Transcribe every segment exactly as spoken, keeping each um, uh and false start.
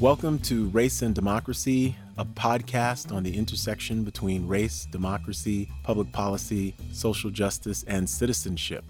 Welcome to Race and Democracy, a podcast on the intersection between race, democracy, public policy, social justice, and citizenship.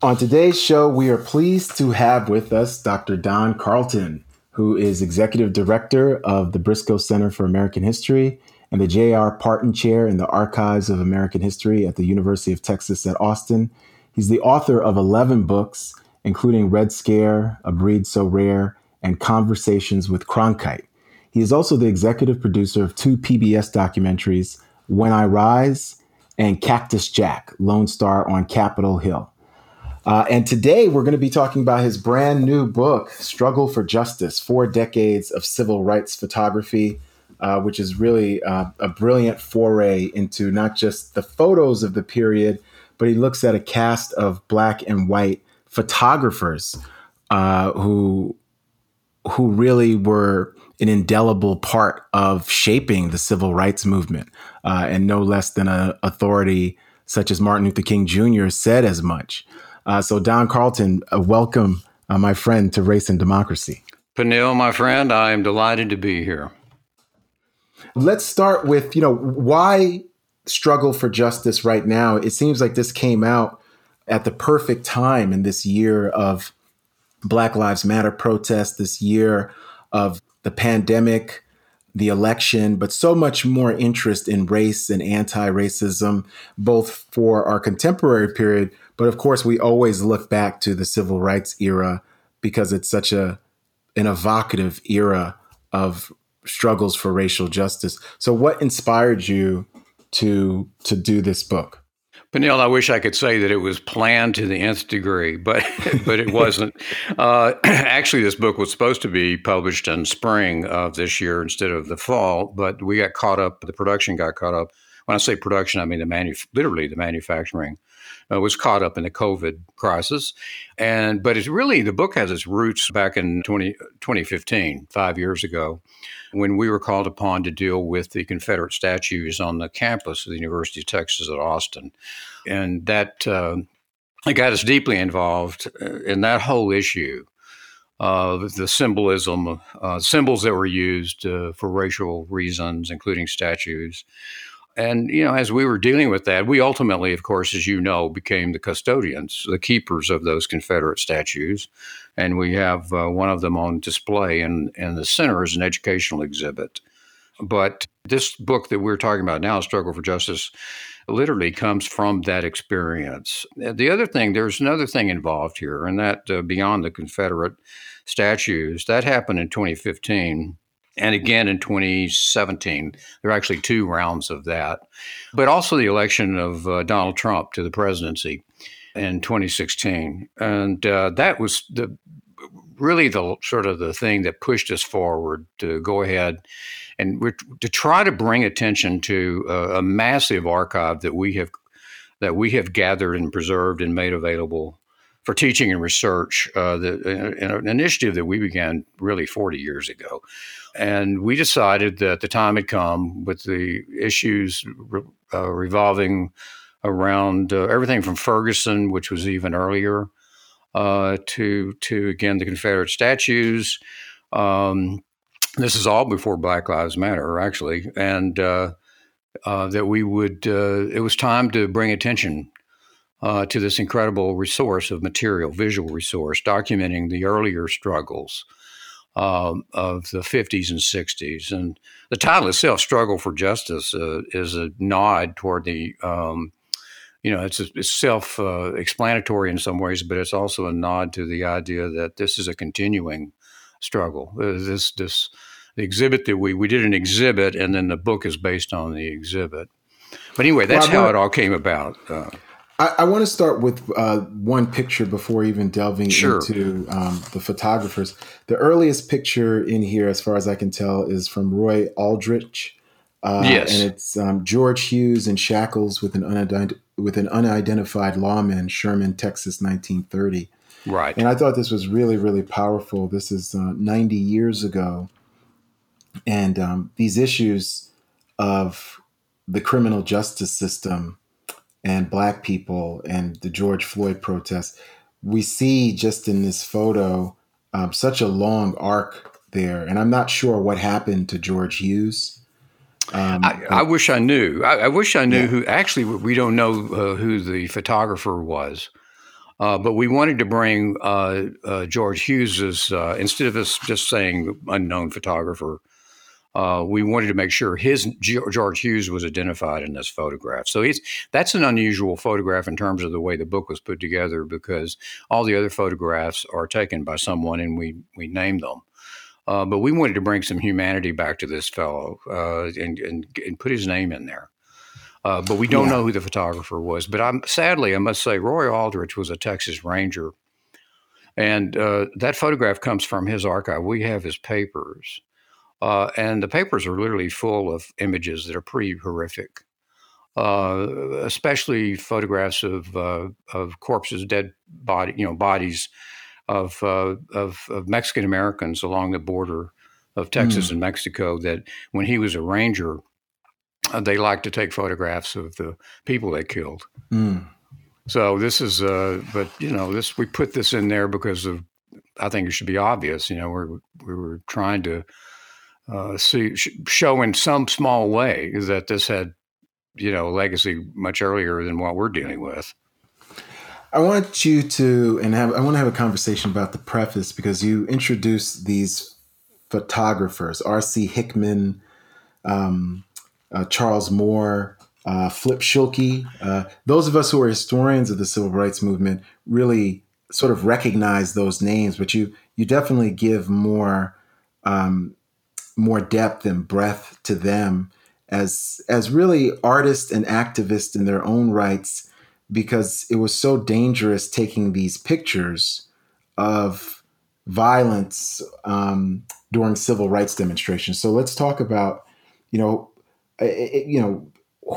On today's show, we are pleased to have with us Doctor Don Carlton, who is Executive Director of the Briscoe Center for American History and the J R. Parton Chair in the Archives of American History at the University of Texas at Austin. He's the author of eleven books, including Red Scare, A Breed So Rare, and Conversations with Cronkite. He is also the executive producer of two P B S documentaries, When I Rise and Cactus Jack, Lone Star on Capitol Hill. Uh, and today we're going to be talking about his brand new book, Struggle for Justice, Four Decades of Civil Rights Photography, uh, which is really uh, a brilliant foray into not just the photos of the period, but he looks at a cast of black and white photographers uh, who, who really were an indelible part of shaping the civil rights movement. Uh, and no less than an authority such as Martin Luther King Junior said as much. Uh, so Don Carlton, uh, welcome, uh, my friend, to Race and Democracy. Peniel, my friend, I am delighted to be here. Let's start with, you know, why Struggle for Justice right now? It seems like this came out at the perfect time in this year of Black Lives Matter protests, this year of the pandemic, the election, but so much more interest in race and anti-racism, both for our contemporary period, but of course we always look back to the civil rights era because it's such a an evocative era of struggles for racial justice. So what inspired you to to do this book? Peniel, I wish I could say that it was planned to the nth degree, but but it wasn't. Uh, actually, this book was supposed to be published in spring of this year instead of the fall, but we got caught up, the production got caught up. When I say production, I mean the manu- literally the manufacturing uh, was caught up in the COVID crisis. And But it's really, the book has its roots back in twenty, twenty fifteen, five years ago, when we were called upon to deal with the Confederate statues on the campus of the University of Texas at Austin. And that uh, it got us deeply involved in that whole issue of the symbolism, uh, symbols that were used uh, for racial reasons, including statues. And, you know, as we were dealing with that, we ultimately, of course, as you know, became the custodians, the keepers of those Confederate statues. And we have uh, one of them on display in, in the center as an educational exhibit. But this book that we're talking about now, Struggle for Justice, literally comes from that experience. The other thing, there's another thing involved here, and that uh, beyond the Confederate statues, that happened in twenty fifteen. And again, in twenty seventeen, there are actually two rounds of that, but also the election of uh, Donald Trump to the presidency in twenty sixteen. And uh, that was the really the sort of the thing that pushed us forward to go ahead and re- to try to bring attention to uh, a massive archive that we have that we have gathered and preserved and made available for teaching and research, uh, the, uh, an initiative that we began really forty years ago. And we decided that the time had come with the issues re- uh, revolving around uh, everything from Ferguson, which was even earlier, uh, to, to again, the Confederate statues. Um, this is all before Black Lives Matter, actually. And uh, uh, that we would, uh, it was time to bring attention Uh, to this incredible resource of material, visual resource, documenting the earlier struggles um, of the fifties and sixties. And the title itself, Struggle for Justice, uh, is a nod toward the, um, you know, it's, it's self-explanatory uh, in some ways, but it's also a nod to the idea that this is a continuing struggle. Uh, this, this, the exhibit that we, we did an exhibit, and then the book is based on the exhibit. But anyway, that's well, how it all came about. Uh, I, I want to start with uh, one picture before even delving sure. into um, the photographers. The earliest picture in here, as far as I can tell, is from Roy Aldrich. Uh, yes. And it's um, George Hughes in shackles with an, unident- with an unidentified lawman, Sherman, Texas, nineteen thirty. Right. And I thought this was really, really powerful. This is uh, ninety years ago. And um, these issues of the criminal justice system and Black people and the George Floyd protests, we see just in this photo um, such a long arc there. And I'm not sure what happened to George Hughes. Um, I, I wish I knew. I, I wish I knew yeah. who. Actually, we don't know uh, who the photographer was, uh, but we wanted to bring uh, uh, George Hughes's uh, instead of us just saying unknown photographer. Uh, we wanted to make sure his George Hughes was identified in this photograph. So it's that's an unusual photograph in terms of the way the book was put together, because all the other photographs are taken by someone and we we name them. Uh, but we wanted to bring some humanity back to this fellow uh, and, and and put his name in there. Uh, but we don't yeah. know who the photographer was. But I'm sadly, I must say, Roy Aldrich was a Texas Ranger, and uh, that photograph comes from his archive. We have his papers. Uh, and the papers are literally full of images that are pretty horrific, uh, especially photographs of uh, of corpses, dead body, you know, bodies of uh, of, of Mexican Americans along the border of Texas mm. and Mexico. That when he was a ranger, uh, they liked to take photographs of the people they killed. Mm. So this is, uh, but you know, this we put this in there because of I think it should be obvious. You know, we we were trying to. Uh, see, show in some small way that this had, you know, legacy much earlier than what we're dealing with. I want you to, and have, I want to have a conversation about the preface, because you introduced these photographers, R C. Hickman, um, uh, Charles Moore, uh, Flip Schulke. Uh, those of us who are historians of the Civil Rights Movement really sort of recognize those names, but you, you definitely give more, um, more depth and breadth to them as as really artists and activists in their own rights, because it was so dangerous taking these pictures of violence um, during civil rights demonstrations. So let's talk about, you know, it, you know,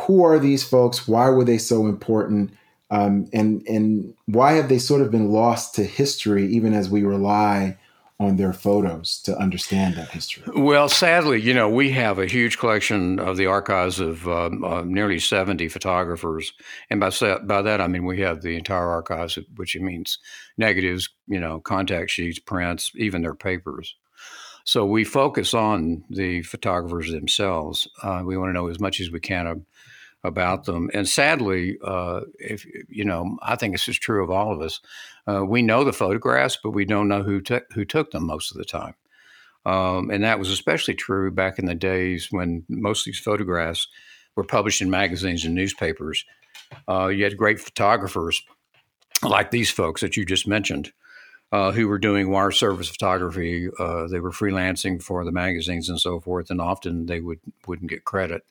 who are these folks? Why were they so important? Um, and and why have they sort of been lost to history, even as we rely on their photos to understand that history? Well, sadly, you know, we have a huge collection of the archives of um, uh, nearly seventy photographers. And by, by that, I mean, we have the entire archives, which means negatives, you know, contact sheets, prints, even their papers. So we focus on the photographers themselves. Uh, we want to know as much as we can ab- about them. And sadly, uh, if you know, I think this is true of all of us. Uh, we know the photographs, but we don't know who, t- who took them most of the time. Um, and that was especially true back in the days when most of these photographs were published in magazines and newspapers. Uh, you had great photographers like these folks that you just mentioned uh, who were doing wire service photography. Uh, they were freelancing for the magazines and so forth, and often they would, wouldn't get credit.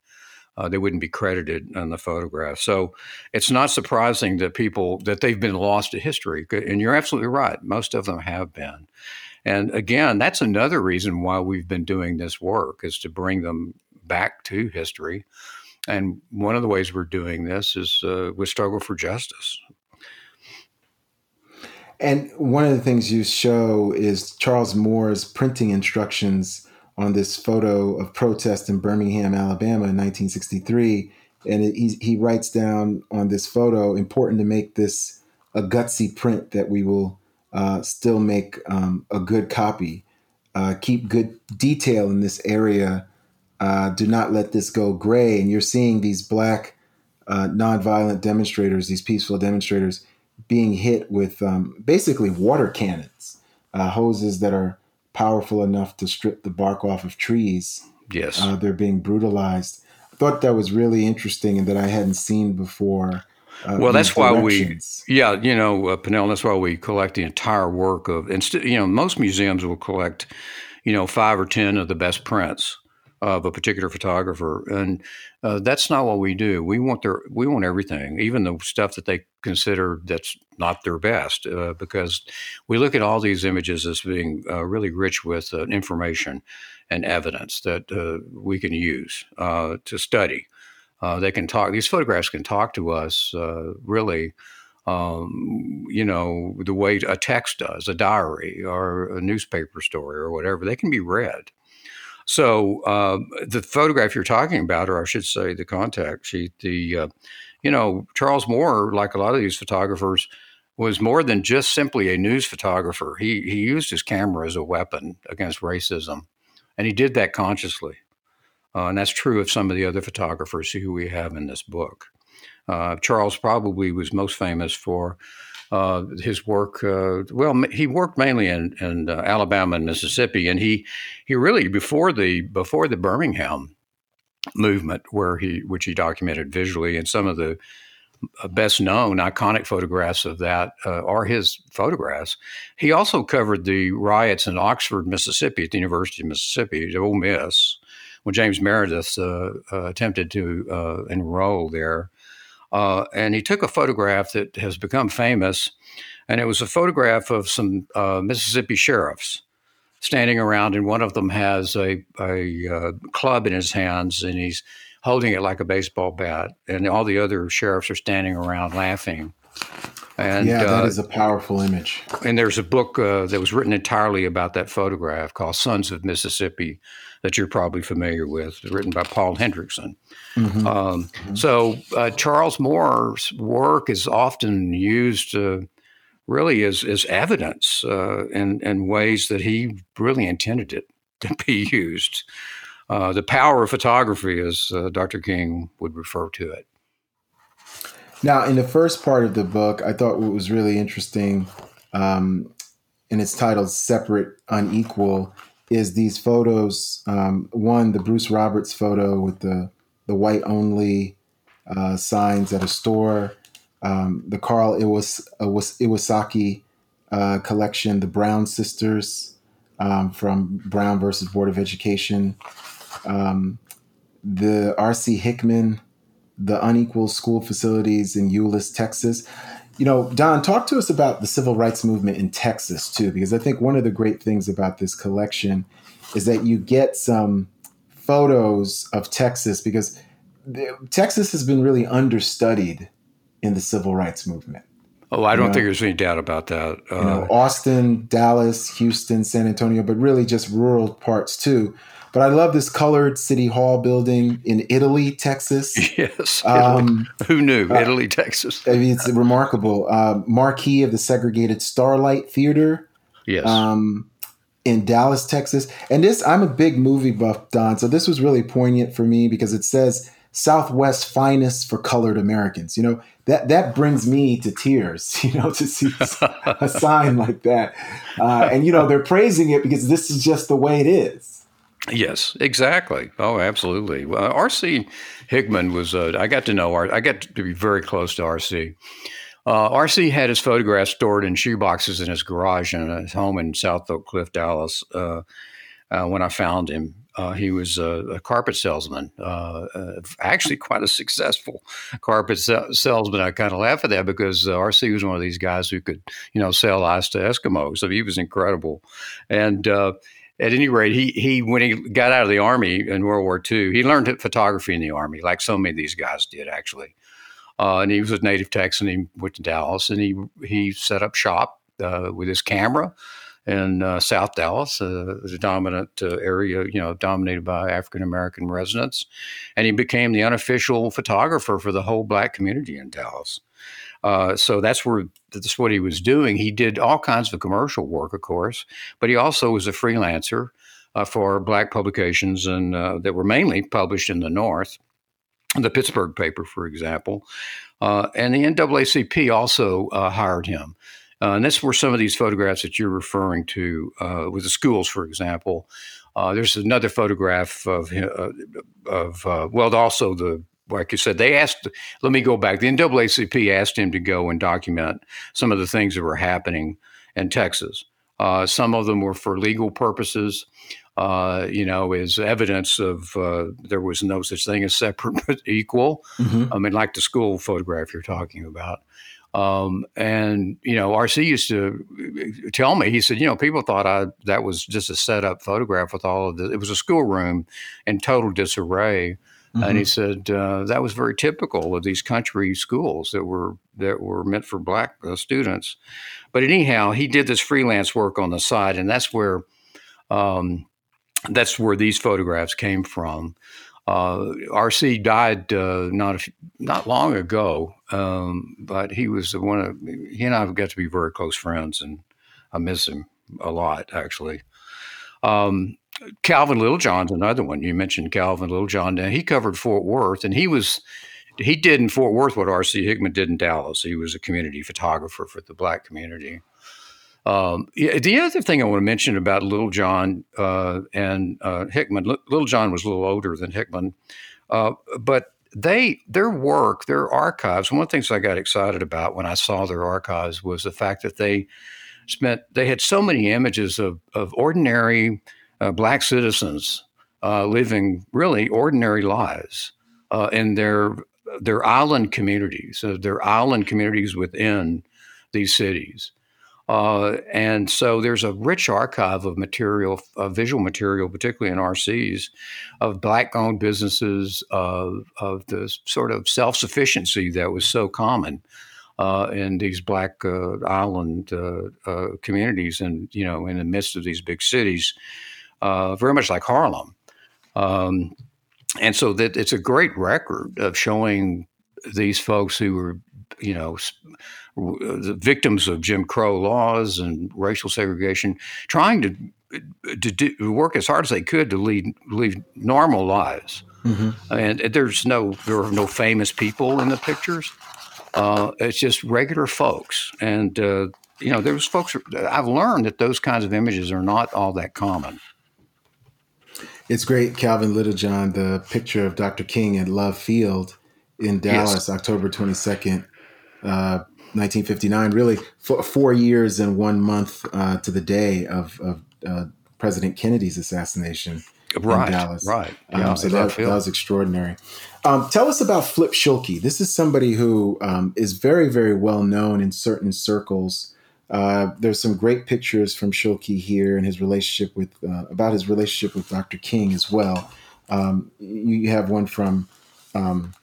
Uh, they wouldn't be credited on the photograph. So it's not surprising that people, that they've been lost to history. And you're absolutely right. Most of them have been. And again, that's another reason why we've been doing this work, is to bring them back to history. And one of the ways we're doing this is uh, with Struggle for Justice. And one of the things you show is Charles Moore's printing instructions on this photo of protest in Birmingham, Alabama in nineteen sixty-three. And it, he, he writes down on this photo, important to make this a gutsy print that we will uh, still make um, a good copy. Uh, keep good detail in this area. Uh, do not let this go gray. And you're seeing these Black uh, nonviolent demonstrators, these peaceful demonstrators, being hit with um, basically water cannons, uh, hoses that are powerful enough to strip the bark off of trees. Yes. Uh, they're being brutalized. I thought that was really interesting and that I hadn't seen before. Uh, well, that's why we, yeah, you know, uh, Peniel, that's why we collect the entire work of, and st- you know, most museums will collect, you know, five or ten of the best prints of a particular photographer. And uh, that's not what we do. We want their, we want everything, even the stuff that they consider that's not their best, uh, because we look at all these images as being uh, really rich with uh, information and evidence that uh, we can use uh, to study. Uh, they can talk, these photographs can talk to us uh, really, um, you know, the way a text does, a diary or a newspaper story or whatever. They can be read. So uh, the photograph you're talking about, or I should say the contact sheet, the, uh, you know, Charles Moore, like a lot of these photographers, was more than just simply a news photographer. He he used his camera as a weapon against racism, and he did that consciously. Uh, and that's true of some of the other photographers who we have in this book. Uh, Charles probably was most famous for uh, his work. Uh, well, he worked mainly in, in uh, Alabama and Mississippi, and he he really before the before the Birmingham movement, where he which he documented visually, and some of the best known iconic photographs of that uh, are his photographs. He also covered the riots in Oxford, Mississippi, at the University of Mississippi, the Ole Miss, when James Meredith uh, uh, attempted to uh, enroll there. Uh, and he took a photograph that has become famous, and it was a photograph of some uh, Mississippi sheriffs standing around, and one of them has a, a uh, club in his hands, and he's holding it like a baseball bat, and all the other sheriffs are standing around laughing. And, yeah, that uh, is a powerful image. And there's a book uh, that was written entirely about that photograph called Sons of Mississippi that you're probably familiar with, written by Paul Hendrickson. Mm-hmm. Um, mm-hmm. So uh, Charles Moore's work is often used uh, really as, as evidence uh, in, in ways that he really intended it to be used. Uh, the power of photography, as uh, Doctor King would refer to it. Now, in the first part of the book, I thought what was really interesting, um, and it's titled Separate, Unequal, is these photos. Um, one, the Bruce Roberts photo with the, the white-only uh, signs at a store, um, the Carl Iwas- Iwas- Iwasaki uh, collection, the Brown sisters um, from Brown versus Board of Education, um, the R C. Hickman, the unequal school facilities in Euless, Texas. You know, Don, talk to us about the civil rights movement in Texas, too, because I think one of the great things about this collection is that you get some photos of Texas, because Texas has been really understudied in the civil rights movement. Oh, I don't you know? think there's any doubt about that. Uh, you know, Austin, Dallas, Houston, San Antonio, but really just rural parts, too. But I love this colored City Hall building in Italy, Texas. Yes. Italy. Um, Who knew? Uh, Italy, Texas. I mean, it's remarkable. Uh, marquee of the segregated Starlight Theater. Yes. Um, in Dallas, Texas. And this, I'm a big movie buff, Don, so this was really poignant for me because it says Southwest finest for colored Americans. You know, that that brings me to tears, you know, to see a sign like that. Uh, and, you know, they're praising it because this is just the way it is. Yes, exactly. Oh, absolutely. Well, R C. Hickman was, uh, I got to know, R- I got to be very close to R C. Uh, R C had his photographs stored in shoeboxes in his garage in his home in South Oak Cliff, Dallas. Uh, uh, when I found him, uh, he was a, a carpet salesman, uh, uh, actually quite a successful carpet se- salesman. I kind of laugh at that because uh, R C was one of these guys who could, you know, sell ice to Eskimos. So he was incredible. And, uh, At any rate, he he when he got out of the Army in World War Two, he learned photography in the Army, like so many of these guys did, actually. Uh, and he was a native Texan. He went to Dallas, and he he set up shop uh, with his camera in uh, South Dallas, uh, the dominant uh, area, you know, dominated by African-American residents. And he became the unofficial photographer for the whole black community in Dallas. Uh, so that's where that's what he was doing. He did all kinds of commercial work, of course, but he also was a freelancer uh, for black publications and uh, that were mainly published in the North, the Pittsburgh paper, for example. Uh, and the N double A C P also uh, hired him. Uh, and that's where some of these photographs that you're referring to uh, with the schools, for example. Uh, there's another photograph of, uh, of uh, well, also the like you said, they asked, let me go back. The N double A C P asked him to go and document some of the things that were happening in Texas. Uh, some of them were for legal purposes, uh, you know, as evidence of uh, there was no such thing as separate but equal. Mm-hmm. I mean, like the school photograph you're talking about. Um, and, you know, R C used to tell me, he said, you know, people thought I that was just a set up photograph with all of this. It was a schoolroom in total disarray. Mm-hmm. And he said uh, that was very typical of these country schools that were that were meant for black uh, students. But anyhow, he did this freelance work on the side, and that's where um, that's where these photographs came from. Uh, R C died uh, not a f- not long ago, um, but he was the one. Of, he and I have got to be very close friends, and I miss him a lot, actually. Um, Calvin Littlejohn's another one. You mentioned Calvin Littlejohn. He covered Fort Worth, and he was he did in Fort Worth what R C. Hickman did in Dallas. He was a community photographer for the Black community. Um, the other thing I want to mention about Littlejohn uh, and uh, Hickman, L- Littlejohn was a little older than Hickman, uh, but they their work, their archives, one of the things I got excited about when I saw their archives was the fact that they spent, they had so many images of, of ordinary uh, Black citizens uh, living really ordinary lives uh, in their, their island communities, uh, their island communities within these cities. Uh, and so there's a rich archive of material, of visual material, particularly in R C's, of Black-owned businesses, of, of the sort of self-sufficiency that was so common uh, in these Black uh, island uh, uh, communities and, you know, in the midst of these big cities, uh, very much like Harlem. Um, and so that it's a great record of showing these folks who were, you know, the victims of Jim Crow laws and racial segregation, trying to to do, work as hard as they could to lead lead normal lives. Mm-hmm. And there's no there are no famous people in the pictures. Uh, it's just regular folks. And uh, you know, there's folks. I've learned that those kinds of images are not all that common. It's great, Calvin Littlejohn. The picture of Doctor King at Love Field in Dallas, yes. October twenty-second. Uh, nineteen fifty-nine, really f- four years and one month uh, to the day of, of uh, President Kennedy's assassination right, in Dallas. Right, um, yeah, so that, that was extraordinary. Um, tell us about Flip Schulke. This is somebody who um, is very, very well known in certain circles. Uh, there's some great pictures from Schulke here and his relationship with uh, about his relationship with Doctor King as well. Um, you have one from um,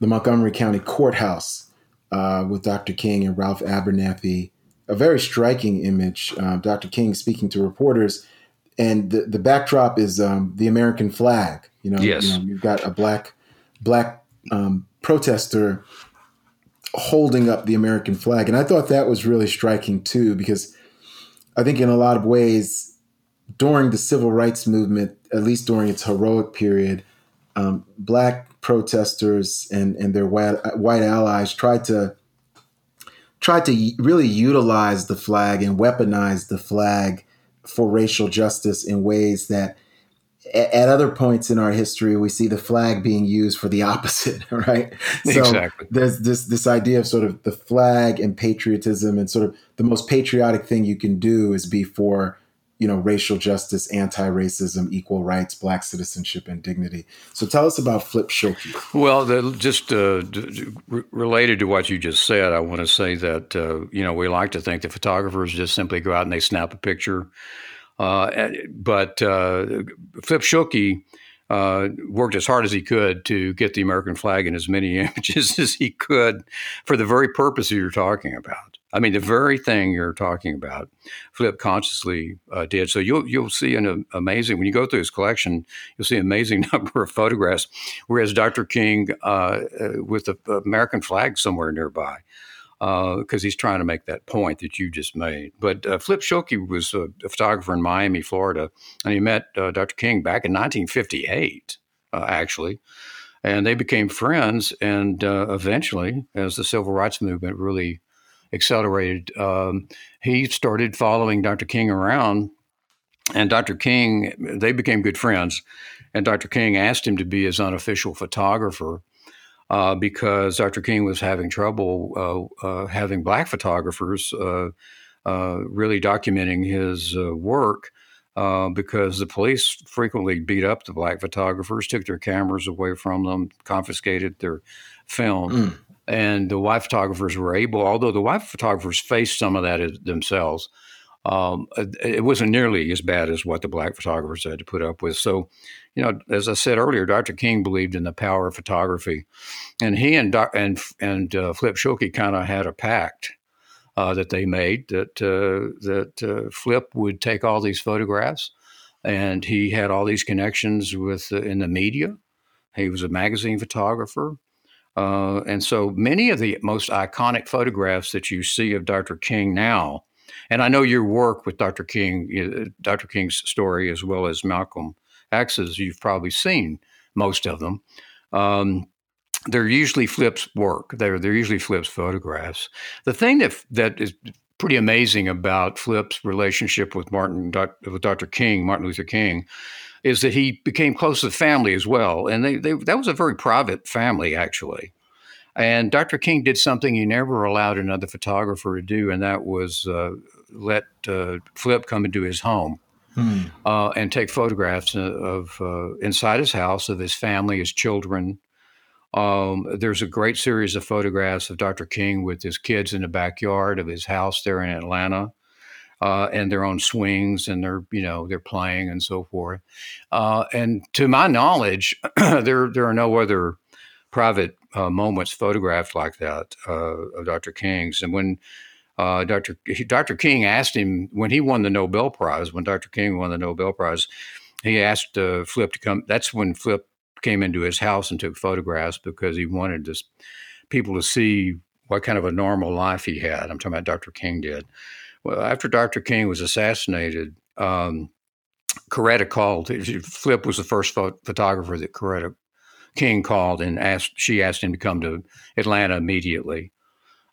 the Montgomery County Courthouse. Uh, with Doctor King and Ralph Abernathy, a very striking image. Uh, Doctor King speaking to reporters, and the, the backdrop is um, the American flag. You know, yes. You know, you've got a black black um, protester holding up the American flag, and I thought that was really striking too, because I think in a lot of ways, during the Civil Rights Movement, at least during its heroic period, um, black protesters and, and their white, white allies tried to tried to really utilize the flag and weaponize the flag for racial justice in ways that at other points in our history, we see the flag being used for the opposite, right? So exactly. There's this, this idea of sort of the flag and patriotism, and sort of the most patriotic thing you can do is be for, you know, racial justice, anti-racism, equal rights, black citizenship, and dignity. So tell us about Flip Schulke. Well, the, just uh, d- d- related to what you just said, I want to say that, uh, you know, we like to think that photographers just simply go out and they snap a picture. Uh, but uh, Flip Schulke uh, worked as hard as he could to get the American flag in as many images as he could for the very purpose you're talking about. I mean, the very thing you're talking about, Flip consciously uh, did. So you'll you'll see an uh, amazing, when you go through his collection, you'll see an amazing number of photographs, whereas Doctor King uh, uh, with the American flag somewhere nearby, because uh, he's trying to make that point that you just made. But uh, Flip Schulke was a, a photographer in Miami, Florida, and he met uh, Doctor King back in nineteen fifty-eight, uh, actually. And they became friends. And uh, eventually, as the Civil Rights Movement really accelerated, um, he started following Doctor King around, and Doctor King, they became good friends, and Doctor King asked him to be his unofficial photographer uh, because Doctor King was having trouble uh, uh, having black photographers uh, uh, really documenting his uh, work uh, because the police frequently beat up the black photographers, took their cameras away from them, confiscated their film. Mm. And the white photographers were able, although the white photographers faced some of that themselves, um, it wasn't nearly as bad as what the black photographers had to put up with. So, you know, as I said earlier, Doctor King believed in the power of photography. And he and and and uh, Flip Schulke kind of had a pact uh, that they made that, uh, that uh, Flip would take all these photographs And he had all these connections with uh, in the media. He was a magazine photographer. Uh, and so many of the most iconic photographs that you see of Doctor King now, and I know your work with Doctor King, Doctor King's story, as well as Malcolm X's, you've probably seen most of them. Um, they're usually Flip's work. They're, they're usually Flip's photographs. The thing that that is pretty amazing about Flip's relationship with Martin, with Doctor King, Martin Luther King, is that he became close to the family as well. And they, they, that was a very private family, actually. And Doctor King did something he never allowed another photographer to do, and that was uh, let uh, Flip come into his home hmm. uh, and take photographs of uh, inside his house, of his family, his children. Um, there's a great series of photographs of Doctor King with his kids in the backyard of his house there in Atlanta, uh, and they're on swings and they're, you know, they're playing and so forth. Uh, and to my knowledge, there there are no other private uh, moments photographed like that uh, of Doctor King's. And when uh, Doctor Doctor King asked him when he won the Nobel Prize, when Doctor King won the Nobel Prize, he asked uh, Flip to come. That's when Flip came into his house and took photographs because he wanted this, people to see what kind of a normal life he had. I'm talking about Doctor King did. Well, after Doctor King was assassinated, um, Coretta called. Flip was the first pho- photographer that Coretta King called and asked. She asked him to come to Atlanta immediately.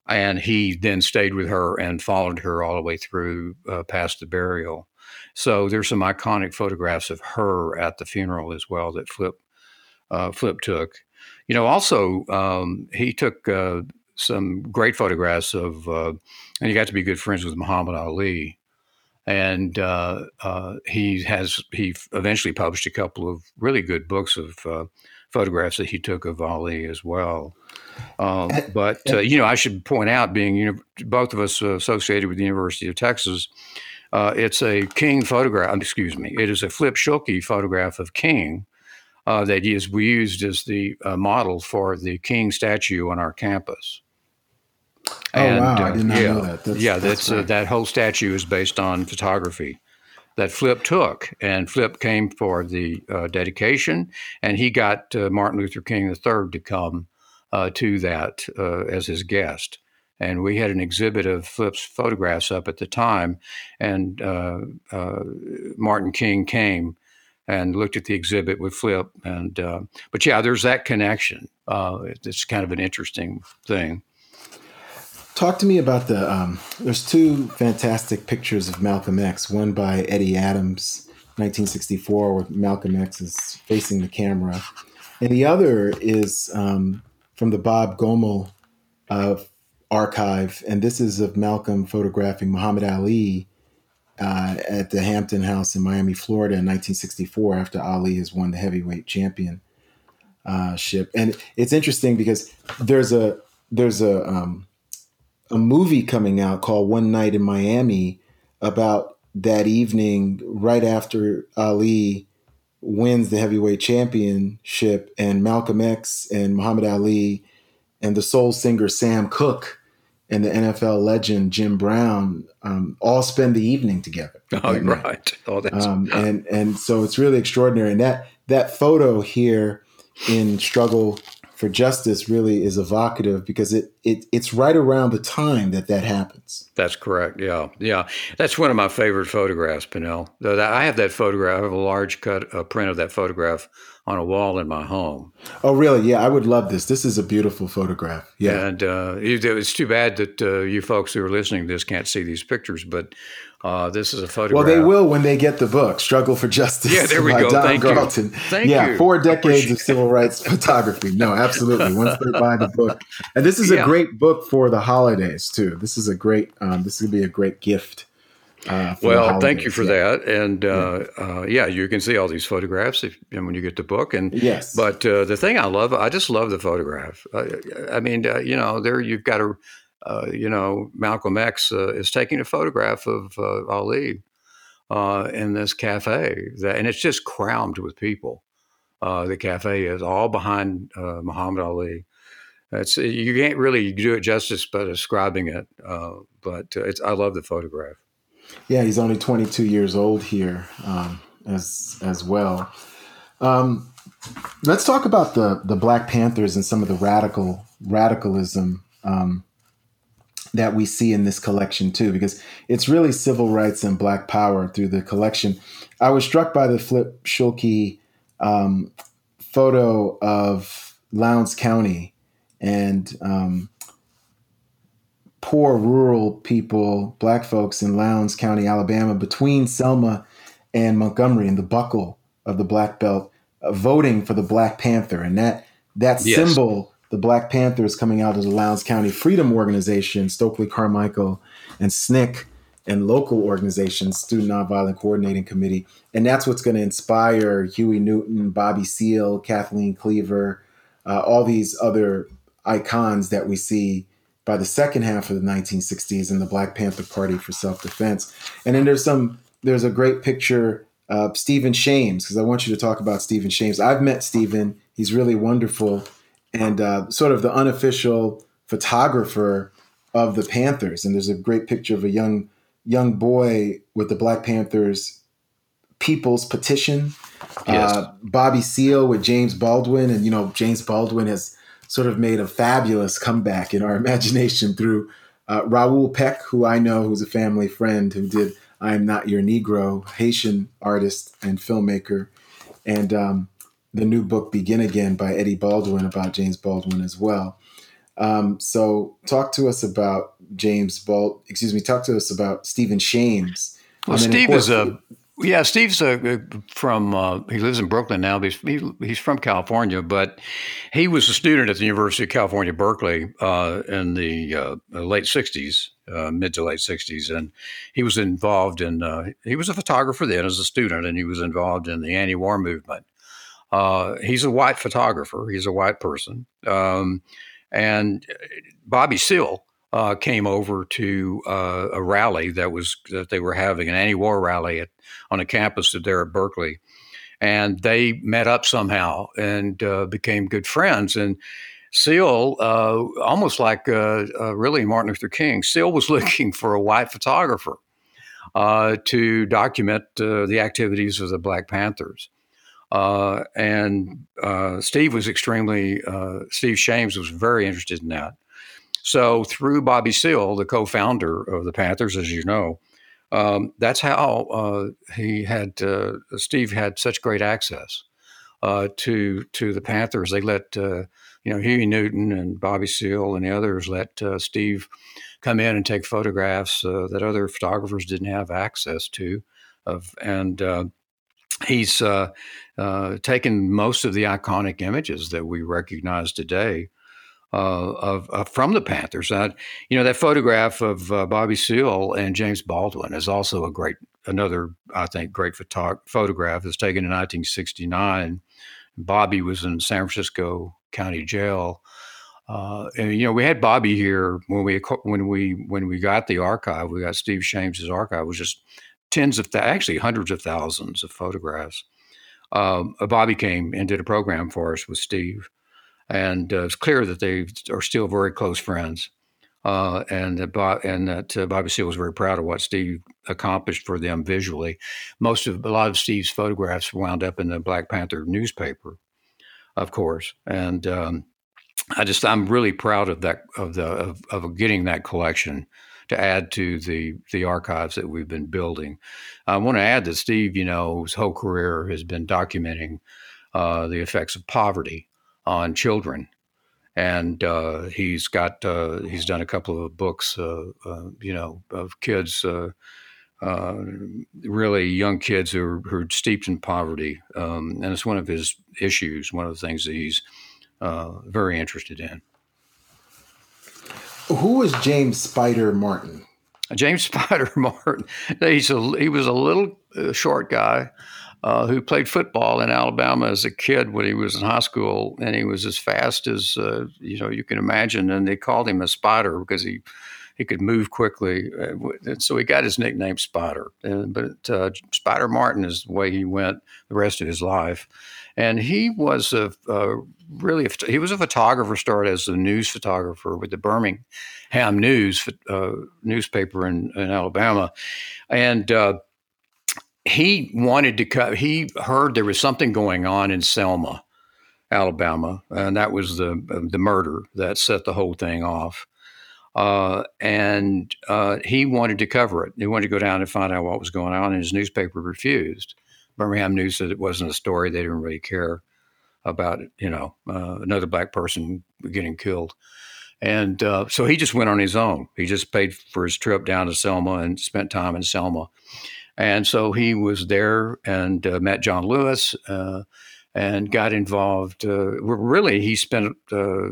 And he then stayed with her and followed her all the way through uh, past the burial. So there's some iconic photographs of her at the funeral as well that Flip Uh, Flip took. You know, also, um, he took uh, some great photographs of, uh, and he got to be good friends with Muhammad Ali. And uh, uh, he has, he eventually published a couple of really good books of uh, photographs that he took of Ali as well. Um, but, uh, you know, I should point out, being you know, both of us associated with the University of Texas, uh, it's a King photograph, excuse me, it is a Flip Schulke photograph of King. Uh, that is, we used as the uh, model for the King statue on our campus. And, oh, wow. Uh, I did not yeah, know that. That's, yeah, that's, that's uh, that whole statue is based on photography that Flip took. And Flip came for the uh, dedication, and he got uh, Martin Luther King the third to come uh, to that uh, as his guest. And we had an exhibit of Flip's photographs up at the time, and uh, uh, Martin King came and looked at the exhibit with Flip. And uh, but yeah, there's that connection. Uh, it's kind of an interesting thing. Talk to me about the, um, there's two fantastic pictures of Malcolm X, one by Eddie Adams, nineteen sixty-four, where Malcolm X is facing the camera. And the other is um, from the Bob Gomel uh, archive. And this is of Malcolm photographing Muhammad Ali Uh, at the Hampton House in Miami, Florida in nineteen sixty-four, after Ali has won the heavyweight championship. And it's interesting because there's a there's a um, a movie coming out called One Night in Miami about that evening right after Ali wins the heavyweight championship, and Malcolm X and Muhammad Ali and the soul singer Sam Cooke and the N F L legend Jim Brown um, all spend the evening together. Oh, right. right. Oh, that's um, and and so it's really extraordinary. And that that photo here in Struggle for Justice really is evocative because it it it's right around the time that that happens. That's correct. Yeah, yeah. That's one of my favorite photographs, Peniel. I have that photograph. I have a large cut a print of that photograph on a wall in my home. Oh, really? Yeah, I would love this. This is a beautiful photograph. Yeah. And uh, it's too bad that uh, you folks who are listening to this can't see these pictures, but uh, this is a photograph. Well, they will when they get the book, Struggle for Justice. Yeah, there we by go. Don Thank Carlton. you. Thank yeah, you. Yeah, four decades of civil rights photography. No, absolutely. Once they buy the book. And this is yeah. a great book for the holidays, too. This is a great, um, this is going to be a great gift. Uh, well, thank you for yeah. that, and uh, yeah. Uh, yeah, you can see all these photographs if, and when you get the book. And yes, but uh, the thing I love, I just love the photograph. I, I mean, uh, you know, there you've got a, uh, you know, Malcolm X uh, is taking a photograph of uh, Ali uh, in this cafe, that, and it's just crammed with people. Uh, the cafe is all behind uh, Muhammad Ali. It's you can't really do it justice by describing it, uh, but it's I love the photograph. Yeah, he's only twenty-two years old here, um, as as well. Um, let's talk about the the Black Panthers and some of the radical radicalism um, that we see in this collection too, because it's really civil rights and Black power through the collection. I was struck by the Flip Schulke um, photo of Lowndes County and um, poor rural people, Black folks in Lowndes County, Alabama, between Selma and Montgomery in the buckle of the Black Belt, uh, voting for the Black Panther. And that that yes. symbol, the Black Panther, is coming out of the Lowndes County Freedom Organization, Stokely Carmichael and S N C C, and local organizations, Student Nonviolent Coordinating Committee. And that's what's going to inspire Huey Newton, Bobby Seale, Kathleen Cleaver, uh, all these other icons that we see by the second half of the nineteen sixties in the Black Panther Party for self-defense. And then there's some, there's a great picture of Stephen Shames, because I want you to talk about Stephen Shames. I've met Stephen. He's really wonderful and uh, sort of the unofficial photographer of the Panthers. And there's a great picture of a young young boy with the Black Panthers People's Petition. Yes. Uh, Bobby Seale with James Baldwin. And, you know, James Baldwin has sort of made a fabulous comeback in our imagination through uh, Raoul Peck, who I know, who's a family friend, who did I Am Not Your Negro, Haitian artist and filmmaker. And um, the new book Begin Again by Eddie Baldwin about James Baldwin as well. Um, so talk to us about James Bald, excuse me, talk to us about Stephen Shames. Well, Steve course, is a, yeah, Steve's a, from, uh, he lives in Brooklyn now, but he's, he, he's from California, but he was a student at the University of California, Berkeley, uh, in the uh, late sixties, uh, mid to late sixties. And he was involved in, uh, he was a photographer then as a student, and he was involved in the anti-war movement. Uh, he's a white photographer. He's a white person. Um, And Bobby Seale uh, came over to uh, a rally that was that they were having, an anti-war rally at, on a campus there at Berkeley. And they met up somehow and uh, became good friends. And Seale, uh, almost like uh, uh, really Martin Luther King, Seale was looking for a white photographer uh, to document uh, the activities of the Black Panthers. Uh, and uh, Steve was extremely, uh, Steve Shames was very interested in that. So through Bobby Seale, the co-founder of the Panthers, as you know, um, that's how uh, he had, uh, Steve had such great access uh, to to the Panthers. They let, uh, you know, Huey Newton and Bobby Seale and the others let uh, Steve come in and take photographs uh, that other photographers didn't have access to. Of and uh, He's uh, uh, taken most of the iconic images that we recognize today uh, of, of from the Panthers. Uh, you know, that photograph of uh, Bobby Seale and James Baldwin is also a great, another, I think, great photog- photograph. It was taken in nineteen sixty-nine. Bobby was in San Francisco County Jail. Uh, and, you know, we had Bobby here when we when we when we got the archive. We got Steve Shames's archive. It was just tens of, th- actually hundreds of thousands of photographs. Um, Bobby came and did a program for us with Steve. And uh, it's clear that they are still very close friends. Uh, and that, Bo- and that uh, Bobby Seale was very proud of what Steve accomplished for them visually. Most of, a lot of Steve's photographs wound up in the Black Panther newspaper, of course. And um, I just, I'm really proud of that, of the, of, of getting that collection to add to the the archives that we've been building. I want to add that Steve, you know, his whole career has been documenting uh, the effects of poverty on children. And uh, he's got, uh, he's done a couple of books, uh, uh, you know, of kids, uh, uh, really young kids who are, who are steeped in poverty. Um, and it's one of his issues, one of the things that he's uh, very interested in. Who was James Spider Martin? James Spider Martin. He's a, he was a little uh, short guy uh, who played football in Alabama as a kid when he was in high school, and he was as fast as uh, you know you can imagine. And they called him a spider because he he could move quickly, and so he got his nickname Spider. And, but uh, Spider Martin is the way he went the rest of his life, and he was a. a Really, he was a photographer, started as a news photographer with the Birmingham News uh, newspaper in, in Alabama. And uh, he wanted to come. He heard there was something going on in Selma, Alabama, and that was the the murder that set the whole thing off. Uh, and uh, he wanted to cover it. He wanted to go down and find out what was going on, and his newspaper refused. Birmingham News said it wasn't a story. They didn't really care about it, you know, uh, another black person getting killed. And uh, so he just went on his own. He just paid for his trip down to Selma and spent time in Selma. And so he was there and uh, met John Lewis uh, and got involved. Uh, really, he spent uh,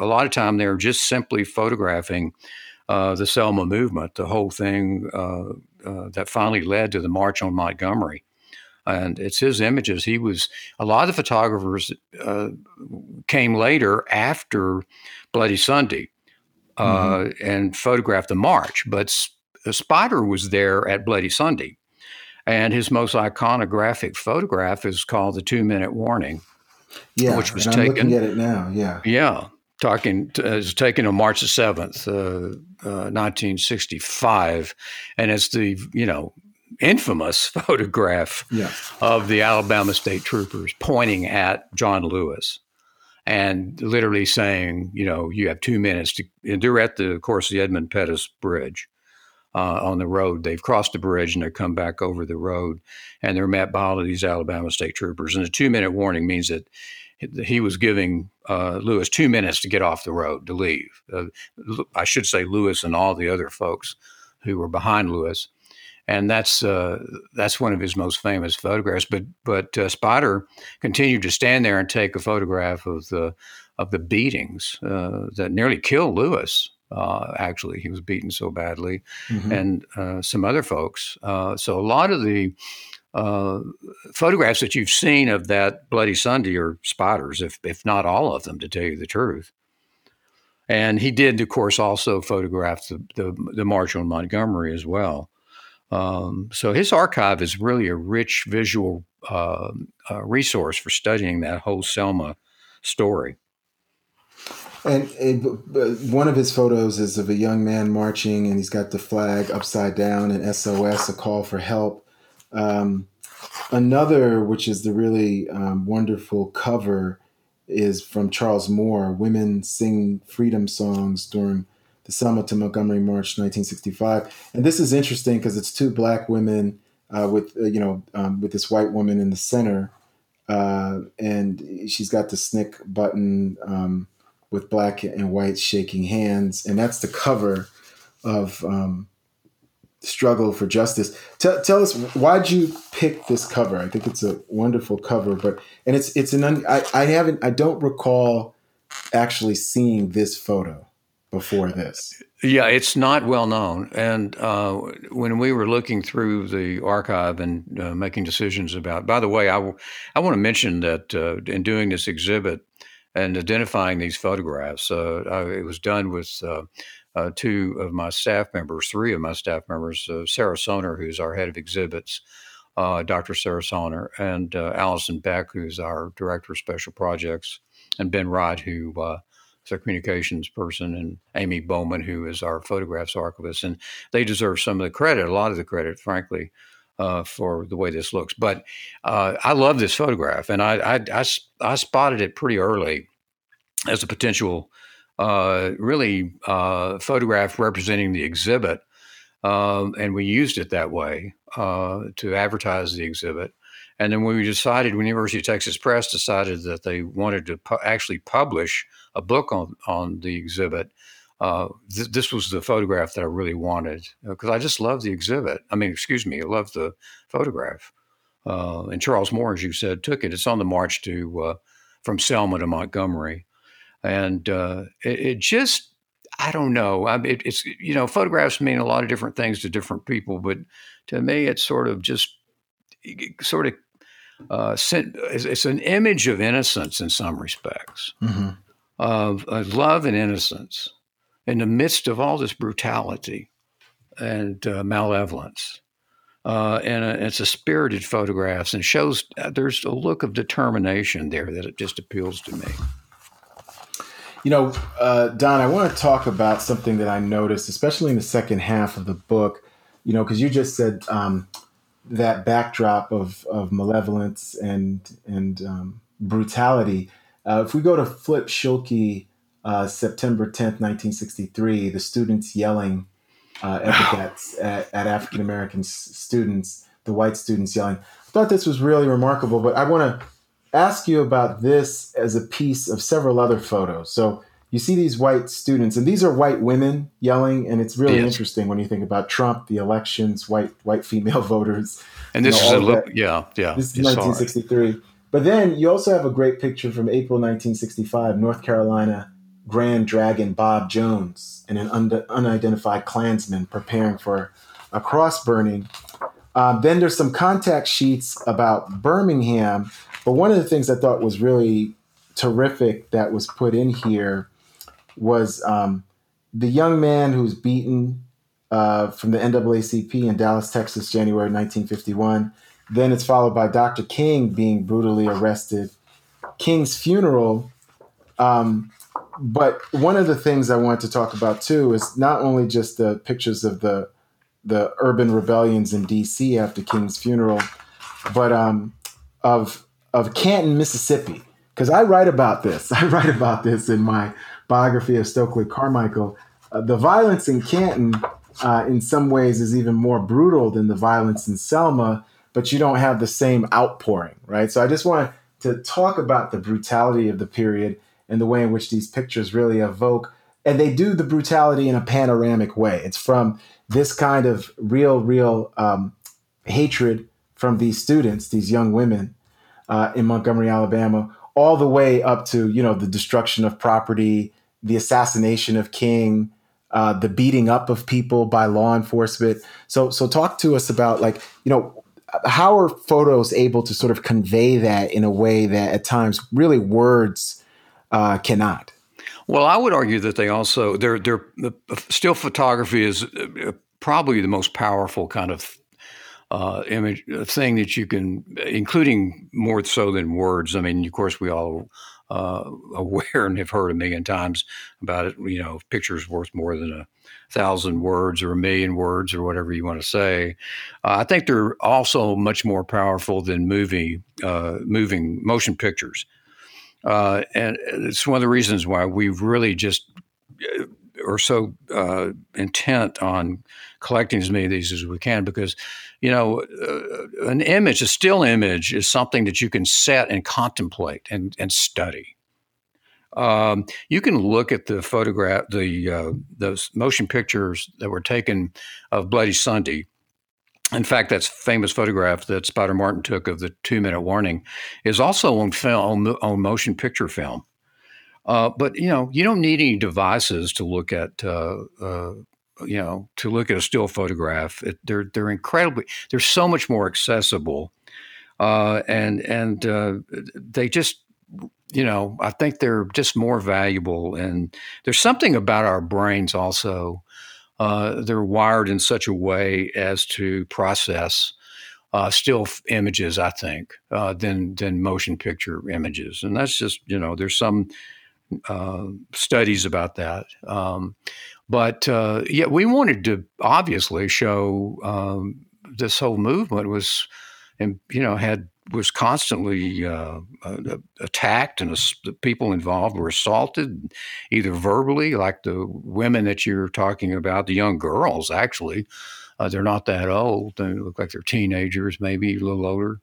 a lot of time there just simply photographing uh, the Selma movement, the whole thing uh, uh, that finally led to the March on Montgomery. And it's his images. He was, a lot of photographers uh, came later after Bloody Sunday uh, mm-hmm. and photographed the march. But Spotter was there at Bloody Sunday. And his most iconographic photograph is called The Two Minute Warning, yeah, which was and I'm taken. I'm looking at it now, yeah. Yeah. Talking, uh, it was taken on March the seventh, uh, uh, nineteen sixty-five. And it's the, you know, infamous photograph yeah. of the Alabama State Troopers pointing at John Lewis and literally saying, you know, you have two minutes to, and they're at the, of course, the Edmund Pettus Bridge uh, on the road. They've crossed the bridge and they come back over the road and they're met by all of these Alabama State Troopers. And the two minute warning means that he was giving uh, Lewis two minutes to get off the road, to leave. Uh, I should say Lewis and all the other folks who were behind Lewis. And that's uh, that's one of his most famous photographs. But but uh, Spotter continued to stand there and take a photograph of the of the beatings uh, that nearly killed Lewis. Uh, actually, he was beaten so badly, mm-hmm. and uh, some other folks. Uh, so a lot of the uh, photographs that you've seen of that Bloody Sunday are Spotter's, if if not all of them, to tell you the truth. And he did, of course, also photograph the the, the March on Montgomery as well. Um, so his archive is really a rich visual uh, uh, resource for studying that whole Selma story. And it, one of his photos is of a young man marching, and he's got the flag upside down and S O S, a call for help. Um, another, which is the really um, wonderful cover, is from Charles Moore, Women Sing Freedom Songs During the Selma to Montgomery March, nineteen sixty-five, and this is interesting because it's two black women uh, with uh, you know um, with this white woman in the center, uh, and she's got the S N C C button um, with black and white shaking hands, and that's the cover of um, Struggle for Justice. Tell, tell us, why'd you pick this cover? I think it's a wonderful cover, but and it's it's an un, I I haven't I don't recall actually seeing this photo before this. Yeah, it's not well known. And uh, when we were looking through the archive and uh, making decisions about, by the way, I, w- I want to mention that uh, in doing this exhibit and identifying these photographs, uh, I, it was done with uh, uh, two of my staff members, three of my staff members, uh, Sarah Soner, who's our head of exhibits, uh, Doctor Sarah Soner, and uh, Allison Beck, who's our director of special projects, and Ben Wright, who uh, our communications person, and Amy Bowman, who is our photographs archivist. And they deserve some of the credit, a lot of the credit, frankly, uh, for the way this looks. But uh, I love this photograph, and I, I, I, I spotted it pretty early as a potential, uh, really, uh, photograph representing the exhibit. Um, and we used it that way uh, to advertise the exhibit. And then when we decided, when University of Texas Press decided that they wanted to pu- actually publish a book on, on the exhibit, uh, th- this was the photograph that I really wanted because uh, I just love the exhibit. I mean, excuse me, I love the photograph. Uh, and Charles Moore, as you said, took it. It's on the march to uh, from Selma to Montgomery. And uh, it, it just, I don't know. I mean, it, it's, you know, photographs mean a lot of different things to different people, but to me, it's sort of just sort of Uh, it's an image of innocence in some respects, mm-hmm. of, of love and innocence in the midst of all this brutality and uh, malevolence. Uh, and uh, it's a spirited photograph and shows uh, there's a look of determination there that it just appeals to me. You know, uh, Don, I want to talk about something that I noticed, especially in the second half of the book, you know, because you just said um, that backdrop of of malevolence and and um, brutality, uh, if we go to Flip Schulke, uh, September tenth, nineteen sixty-three, the students yelling uh, epithets at, at African-American students, the white students yelling. I thought this was really remarkable, but I want to ask you about this as a piece of several other photos. So you see these white students, and these are white women yelling, and it's really yes. interesting when you think about Trump, the elections, white white female voters. And this you know, is a look, that. yeah, yeah. This is nineteen sixty-three. Hard. But then you also have a great picture from April nineteen sixty-five, North Carolina Grand Dragon Bob Jones and an un- unidentified Klansman preparing for a cross burning. Uh, then there's some contact sheets about Birmingham, but one of the things I thought was really terrific that was put in here was um, the young man who's beaten uh, from the N double A C P in Dallas, Texas, January nineteen fifty-one. Then it's followed by Doctor King being brutally arrested. King's funeral. Um, but one of the things I wanted to talk about, too, is not only just the pictures of the the urban rebellions in D C after King's funeral, but um, of of Canton, Mississippi. Because I write about this. I write about this in my biography of Stokely Carmichael. Uh, the violence in Canton, uh, in some ways, is even more brutal than the violence in Selma, but you don't have the same outpouring, right? So I just want to talk about the brutality of the period and the way in which these pictures really evoke. And they do the brutality in a panoramic way. It's from this kind of real, real um, hatred from these students, these young women uh, in Montgomery, Alabama, all the way up to, you know, the destruction of property, the assassination of King, uh, the beating up of people by law enforcement. So, so talk to us about, like, you know, how are photos able to sort of convey that in a way that at times really words uh, cannot? Well, I would argue that they also, they're, they're, still photography is probably the most powerful kind of Uh, image thing that you can, including more so than words. I mean, of course, we all uh, aware and have heard a million times about it. You know, pictures worth more than a thousand words or a million words or whatever you want to say. Uh, I think they're also much more powerful than movie, uh, moving motion pictures, uh, and it's one of the reasons why we really just are so uh, intent on collecting as many of these as we can, because, you know, uh, an image, a still image, is something that you can set and contemplate and, and study. Um, you can look at the photograph, the uh, those motion pictures that were taken of Bloody Sunday. In fact, that famous photograph that Spider Martin took of the two-minute warning is also on film, on motion picture film. Uh, but, you know, you don't need any devices to look at. Uh, uh, you know, to look at a still photograph, it, they're they're incredibly, they're so much more accessible, uh, and and uh, they just, you know, I think they're just more valuable. And there's something about our brains also; uh, they're wired in such a way as to process uh, still f- images, I think, uh, than than motion picture images. And that's just, you know, there's some uh, studies about that. Um, But uh, yeah, we wanted to obviously show um, this whole movement was, and you know, had was constantly uh, uh, attacked, and ass- the people involved were assaulted, either verbally, like the women that you're talking about, the young girls. Actually, uh, they're not that old; they look like they're teenagers, maybe a little older.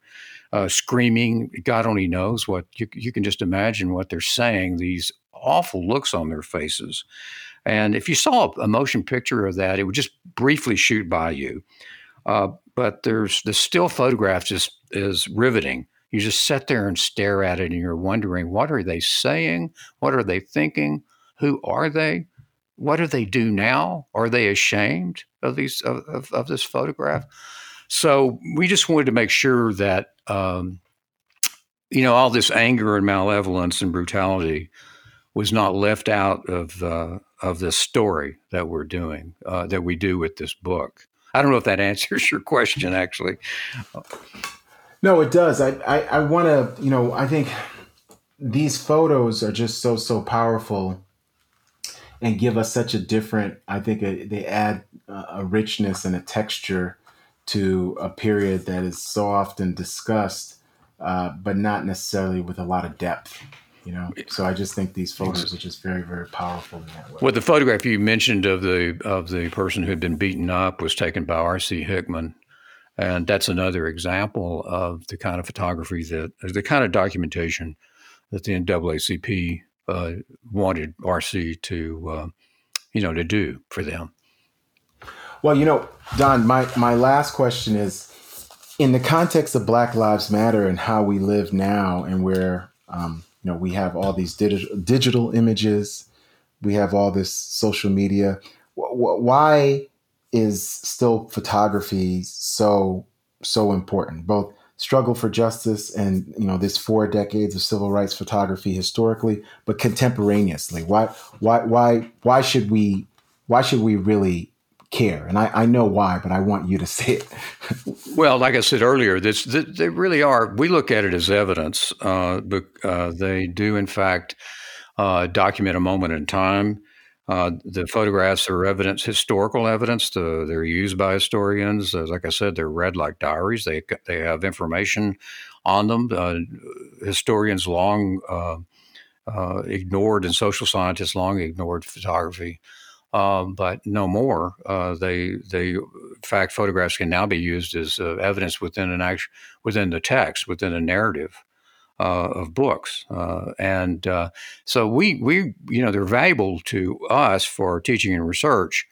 Uh, screaming, God only knows what. You, you can just imagine what they're saying. These awful looks on their faces. And if you saw a motion picture of that, it would just briefly shoot by you. Uh, but there's the still photograph just is riveting. You just sit there and stare at it, and you're wondering, what are they saying? What are they thinking? Who are they? What do they do now? Are they ashamed of these of, of, of this photograph? So we just wanted to make sure that um, you know, all this anger and malevolence and brutality was not left out of uh, of this story that we're doing, uh, that we do with this book. I don't know if that answers your question, actually. No, it does. I I, I want to, you know, I think these photos are just so, so powerful and give us such a different, I think a, they add a richness and a texture to a period that is so often discussed, uh, but not necessarily with a lot of depth. You know, so I just think these photos are just very, very powerful in that way. Well, the photograph you mentioned of the of the person who had been beaten up was taken by R C. Hickman, and that's another example of the kind of photography that the kind of documentation that the N double A C P uh, wanted R C to, uh, you know, to do for them. Well, you know, Don, my my last question is, in the context of Black Lives Matter and how we live now, and where um, you know, we have all these digital digital images, we have all this social media. W- w- why is still photography so so important? Both Struggle for Justice and, you know, this four decades of civil rights photography historically, but contemporaneously. Why why why why should we why should we really care? And I, I know why, but I want you to say it. Well, like I said earlier, this, this, they really are. We look at it as evidence. Uh, but, uh, they do, in fact, uh, document a moment in time. Uh, the photographs are evidence, historical evidence. The, they're used by historians. Uh, like I said, they're read like diaries. They they have information on them. Uh, historians long uh, uh, ignored, and social scientists long ignored photography. Um, but no more. Uh, they, they, in fact, photographs can now be used as uh, evidence within an act, within the text, within a narrative uh, of books, uh, and uh, so we, we, you know, they're valuable to us for teaching and research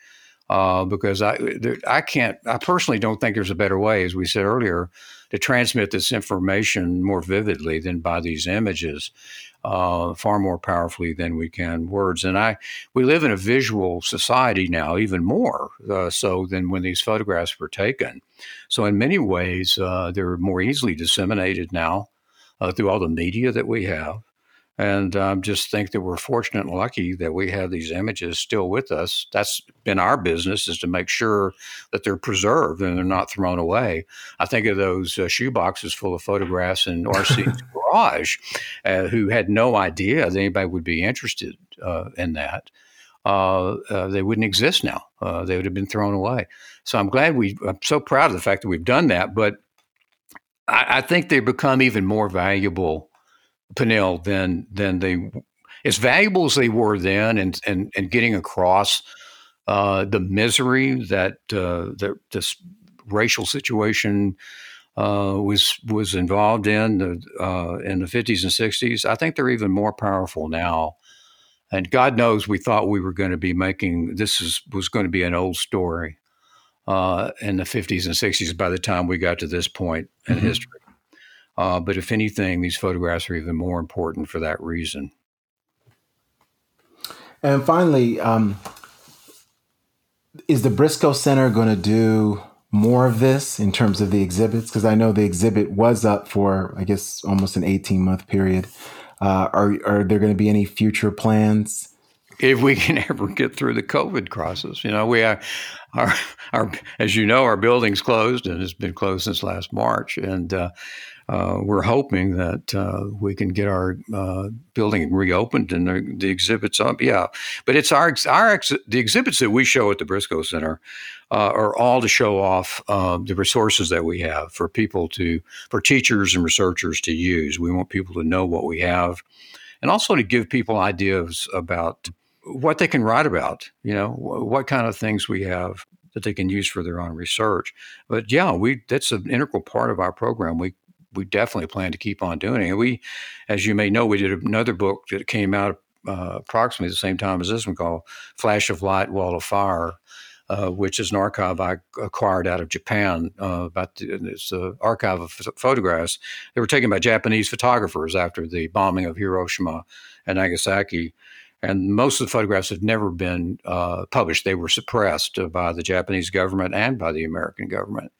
uh, because I, there, I can't, I personally don't think there's a better way, as we said earlier, to transmit this information more vividly than by these images. Uh, far more powerfully than we can words. And I, we live in a visual society now, even more uh, so than when these photographs were taken. So in many ways, uh, they're more easily disseminated now uh, through all the media that we have. And I um, just think that we're fortunate and lucky that we have these images still with us. That's been our business, is to make sure that they're preserved and they're not thrown away. I think of those uh, shoe boxes full of photographs in R C's garage, uh, who had no idea that anybody would be interested uh, in that. Uh, uh, they wouldn't exist now. Uh, they would have been thrown away. So I'm glad we, I'm so proud of the fact that we've done that, but I, I think they become even more valuable, Peniel, than than they, as valuable as they were then, and and, and getting across uh, the misery that uh, the this racial situation uh, was was involved in the, uh, in the fifties and sixties. I think they're even more powerful now. And God knows, we thought we were going to be making this is was going to be an old story uh, in the fifties and sixties. By the time we got to this point in mm-hmm. history. Uh, but if anything, these photographs are even more important for that reason. And finally, um, is the Briscoe Center going to do more of this in terms of the exhibits? Because I know the exhibit was up for, I guess, almost an eighteen-month period. Uh, are, are there going to be any future plans? If we can ever get through the COVID crisis, you know, we are, our, our, as you know, our building's closed, and it's been closed since last March. And uh, uh, we're hoping that uh, we can get our uh, building reopened and the, the exhibits up. Yeah, but it's our our the exhibits that we show at the Briscoe Center uh, are all to show off uh, the resources that we have for people to, for teachers and researchers to use. We want people to know what we have, and also to give people ideas about what they can write about, you know, what kind of things we have that they can use for their own research. But yeah, we that's an integral part of our program. We we definitely plan to keep on doing it. And we, as you may know, we did another book that came out uh, approximately the same time as this one, called Flash of Light, Wall of Fire, uh, which is an archive I acquired out of Japan. Uh, about the, it's an archive of photographs that were taken by Japanese photographers after the bombing of Hiroshima and Nagasaki. And most of the photographs have never been uh, published. They were suppressed by the Japanese government and by the American government.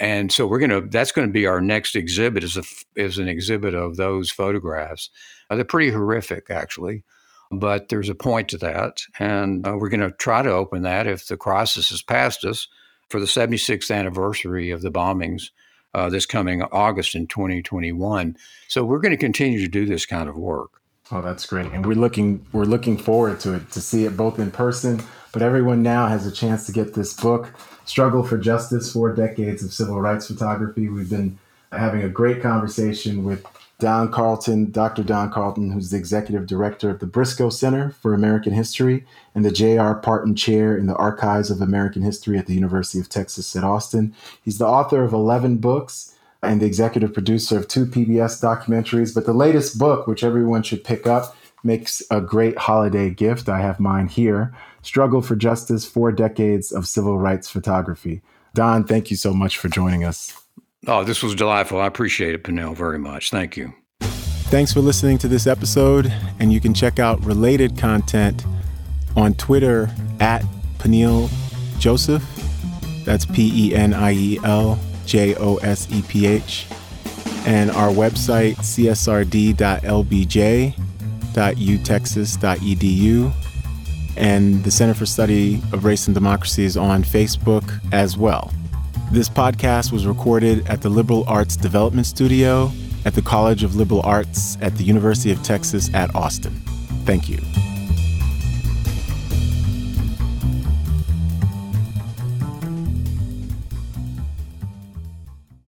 And so we're going to, that's going to be our next exhibit, is, a, is an exhibit of those photographs. Uh, they're pretty horrific, actually, but there's a point to that. And uh, we're going to try to open that, if the crisis has passed us, for the seventy-sixth anniversary of the bombings uh, this coming August in twenty twenty-one. So we're going to continue to do this kind of work. Oh, that's great. And we're looking we're looking forward to it, to see it both in person, But everyone now has a chance to get this book, Struggle for Justice, Four Decades of Civil Rights Photography. We've been having a great conversation with Don Carlton, Doctor Don Carlton, who's the executive director of the Briscoe Center for American History and the J R. Parton Chair in the Archives of American History at the University of Texas at Austin. He's the author of eleven books and the executive producer of two P B S documentaries. But the latest book, which everyone should pick up, makes a great holiday gift. I have mine here, Struggle for Justice, Four Decades of Civil Rights Photography. Don, thank you so much for joining us. Oh, this was delightful. I appreciate it, Peniel, very much. Thank you. Thanks for listening to this episode, and you can check out related content on Twitter at Peniel Joseph. That's P E N I E L J O S E P H. And our website, c s r d dot l b j dot u texas dot e d u. And the Center for Study of Race and Democracy is on Facebook as well. This podcast was recorded at the Liberal Arts Development Studio at the College of Liberal Arts at the University of Texas at Austin. Thank you.